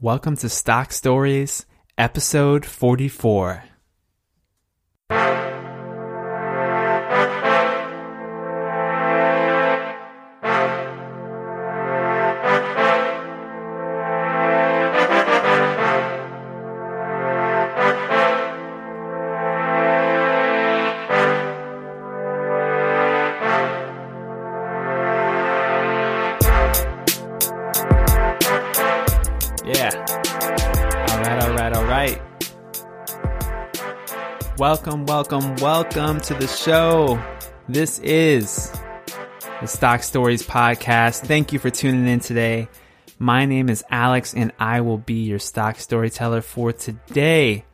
Welcome to Stock Stories, episode 44. Welcome to the show. This is the Stock Stories podcast. Thank you for tuning in today. My name is Alex, and I will be your stock storyteller for today.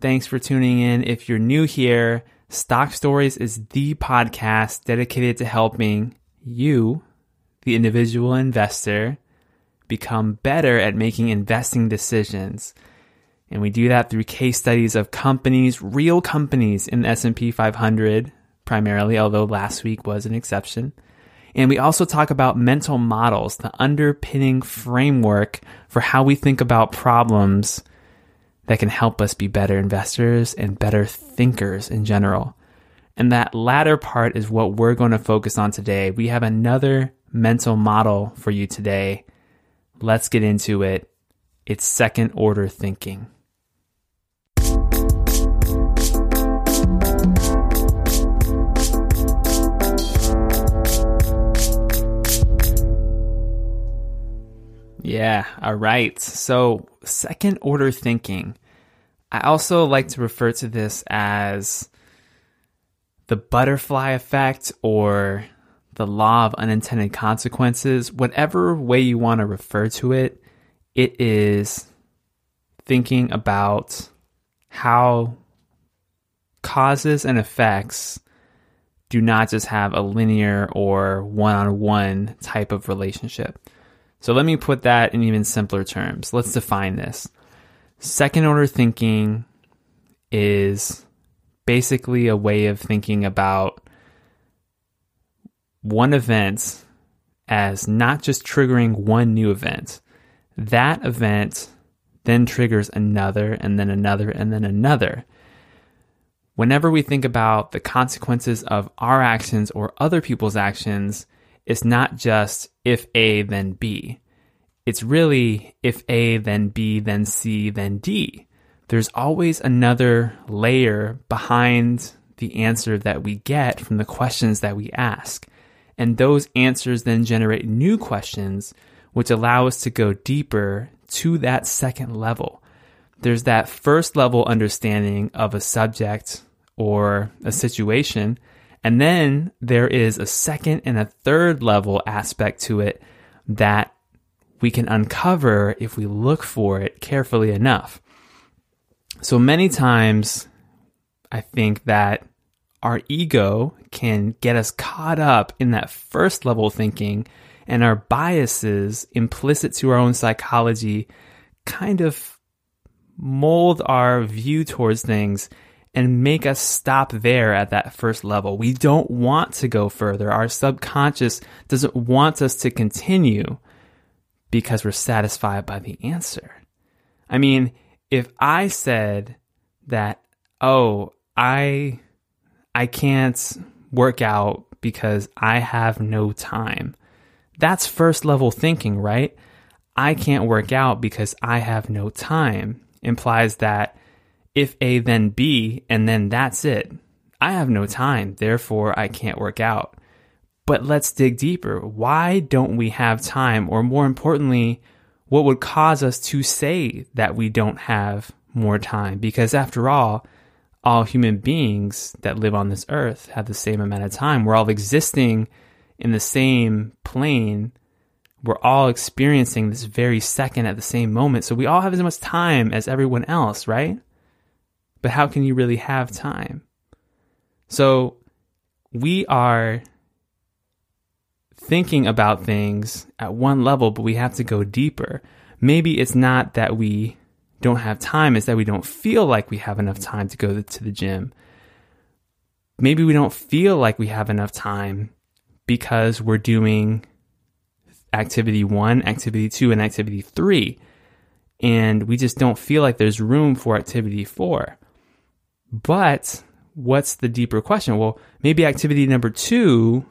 Thanks for tuning in. If you're new here, Stock Stories is the podcast dedicated to helping you, the individual investor, become better at making investing decisions. And we do that through case studies of companies, real companies in the S&P 500 primarily, although last week was an exception. And we also talk about mental models, the underpinning framework for how we think about problems that can help us be better investors and better thinkers in general. And that latter part is what we're going to focus on today. We have another mental model for you today. Let's get into it. It's second-order thinking. Yeah, all right. So second order thinking. I also like to refer to this as the butterfly effect or the law of unintended consequences. Whatever way you want to refer to it, it is thinking about how causes and effects do not just have a linear or one-on-one type of relationship. So let me put that in even simpler terms. Let's define this. Second-order thinking is basically a way of thinking about one event as not just triggering one new event. That event then triggers another, and then another, and then another. Whenever we think about the consequences of our actions or other people's actions, it's not just if A, then B. It's really if A, then B, then C, then D. There's always another layer behind the answer that we get from the questions that we ask. And those answers then generate new questions, which allow us to go deeper to that second level. There's that first level understanding of a subject or a situation, and then there is a second and a third level aspect to it that we can uncover if we look for it carefully enough. So many times, I think that our ego can get us caught up in that first level thinking, and our biases, implicit to our own psychology, kind of mold our view towards things and make us stop there at that first level. We don't want to go further. Our subconscious doesn't want us to continue because we're satisfied by the answer. I mean, if I said that, oh, I can't work out because I have no time. That's first level thinking, right? I can't work out because I have no time implies that if A, then B, and then that's it. I have no time, therefore I can't work out. But let's dig deeper. Why don't we have time? Or more importantly, what would cause us to say that we don't have more time? Because after all human beings that live on this earth have the same amount of time. We're all existing in the same plane, we're all experiencing this very second at the same moment. So we all have as much time as everyone else, right? But how can you really have time? So we are thinking about things at one level, but we have to go deeper. Maybe it's not that we don't have time, it's that we don't feel like we have enough time to go to the gym. Maybe we don't feel like we have enough time because we're doing activity 1, activity 2, and activity 3. and we just don't feel like there's room for activity 4. But what's the deeper question? Well, maybe activity number 2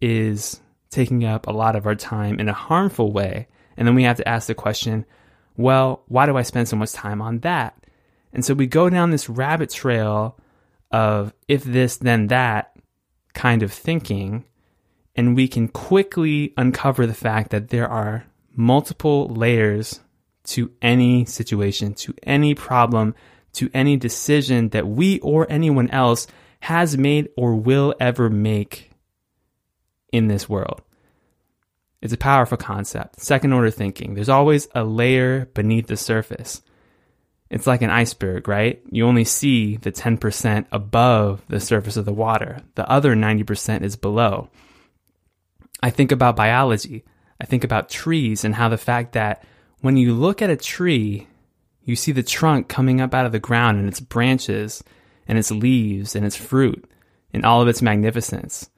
is taking up a lot of our time in a harmful way. And then we have to ask the question, well, why do I spend so much time on that? And so we go down this rabbit trail of if this, then that kind of thinking, and we can quickly uncover the fact that there are multiple layers to any situation, to any problem, to any decision that we or anyone else has made or will ever make in this world. It's a powerful concept. Second order thinking. There's always a layer beneath the surface. It's like an iceberg, right? You only see the 10% above the surface of the water. The other 90% is below. I think about biology. I think about trees and how the fact that when you look at a tree, you see the trunk coming up out of the ground and its branches and its leaves and its fruit and all of its magnificence.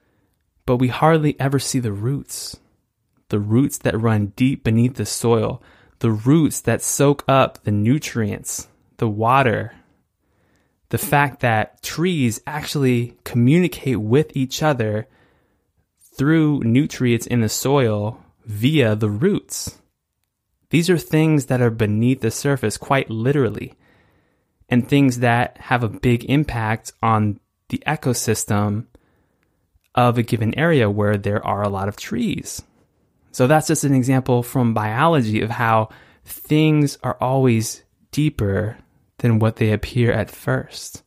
But we hardly ever see the roots that run deep beneath the soil, the roots that soak up the nutrients, the water, the fact that trees actually communicate with each other through nutrients in the soil via the roots. These are things that are beneath the surface, quite literally, and things that have a big impact on the ecosystem of a given area where there are a lot of trees. So that's just an example from biology of how things are always deeper than what they appear at first.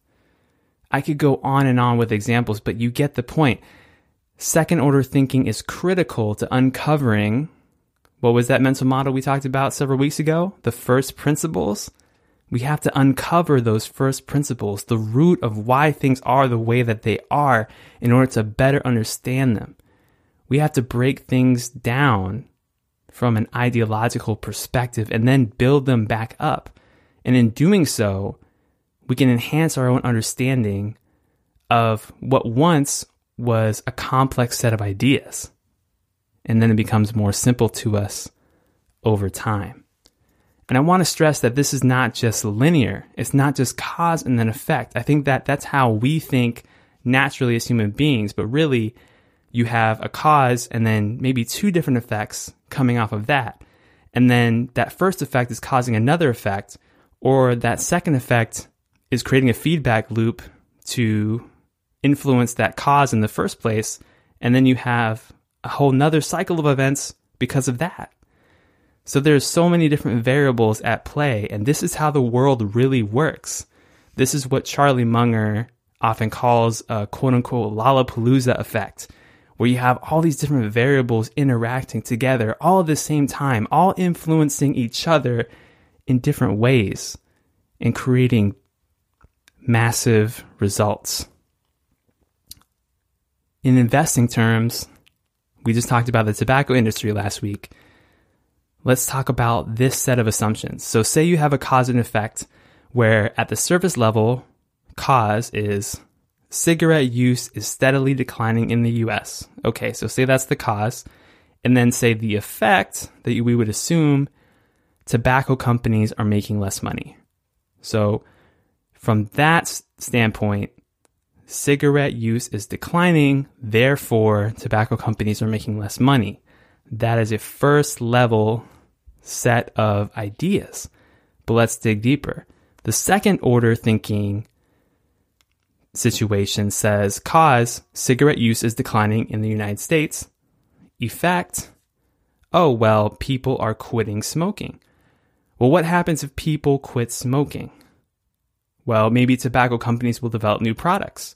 I could go on and on with examples, but you get the point. Second order thinking is critical to uncovering. What was that mental model we talked about several weeks ago? The first principles. We have to uncover those first principles, the root of why things are the way that they are in order to better understand them. We have to break things down from an ideological perspective and then build them back up. And in doing so, we can enhance our own understanding of what once was a complex set of ideas. And then it becomes more simple to us over time. And I want to stress that this is not just linear. It's not just cause and then effect. I think that that's how we think naturally as human beings, but really you have a cause and then maybe 2 different effects coming off of that. And then that first effect is causing another effect, or that second effect is creating a feedback loop to influence that cause in the first place. And then you have a whole nother cycle of events because of that. So there's so many different variables at play, and this is how the world really works. This is what Charlie Munger often calls a quote-unquote Lollapalooza effect, where you have all these different variables interacting together all at the same time, all influencing each other in different ways and creating massive results. In investing terms, we just talked about the tobacco industry last week. Let's talk about this set of assumptions. So say you have a cause and effect where at the surface level, cause is cigarette use is steadily declining in the US. Okay, so say that's the cause. And then say the effect that we would assume tobacco companies are making less money. So from that standpoint, cigarette use is declining, therefore tobacco companies are making less money. That is a first level set of ideas. But let's dig deeper. The second order thinking situation says cause, cigarette use is declining in the United States. Effect, oh, well, people are quitting smoking. Well, what happens if people quit smoking? Well, maybe tobacco companies will develop new products.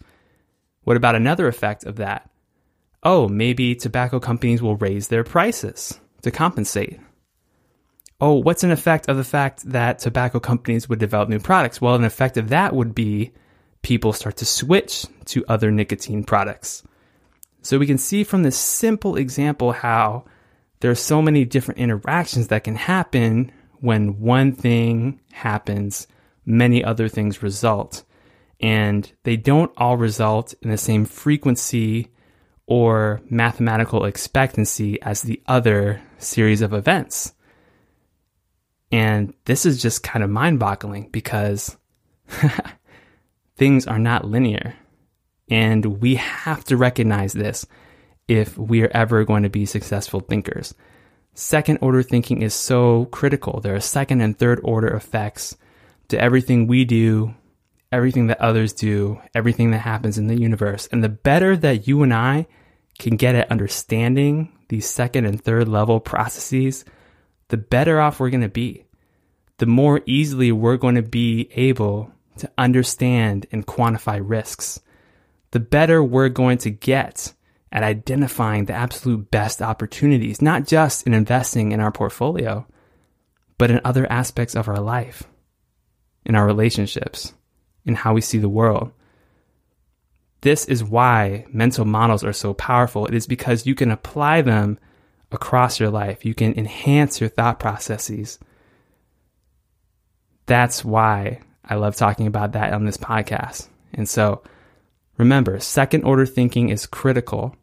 What about another effect of that? Oh, maybe tobacco companies will raise their prices to compensate. Oh, what's an effect of the fact that tobacco companies would develop new products? Well, an effect of that would be people start to switch to other nicotine products. So we can see from this simple example how there are so many different interactions that can happen when one thing happens. Many other things result, and they don't all result in the same frequency or mathematical expectancy as the other series of events. And this is just kind of mind-boggling because things are not linear. And we have to recognize this if we are ever going to be successful thinkers. Second-order thinking is so critical. There are second- and third-order effects to everything we do, everything that others do, everything that happens in the universe. And the better that you and I can get at understanding these second- and third-level processes, the better off we're going to be. The more easily we're going to be able to understand and quantify risks. The better we're going to get at identifying the absolute best opportunities, not just in investing in our portfolio, but in other aspects of our life, in our relationships, in how we see the world. This is why mental models are so powerful. It is because you can apply them across your life. You can enhance your thought processes. That's why I love talking about that on this podcast. And so remember, second-order thinking is critical.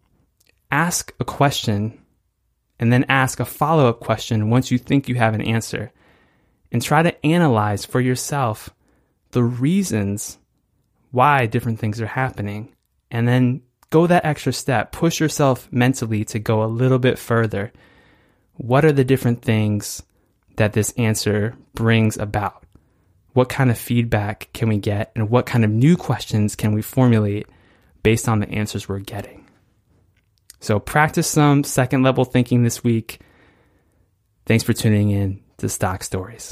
Ask a question and then ask a follow-up question once you think you have an answer. And try to analyze for yourself the reasons why different things are happening. And then go that extra step. Push yourself mentally to go a little bit further. What are the different things that this answer brings about? What kind of feedback can we get, and what kind of new questions can we formulate based on the answers we're getting? So practice some second level thinking this week. Thanks for tuning in to Stock Stories.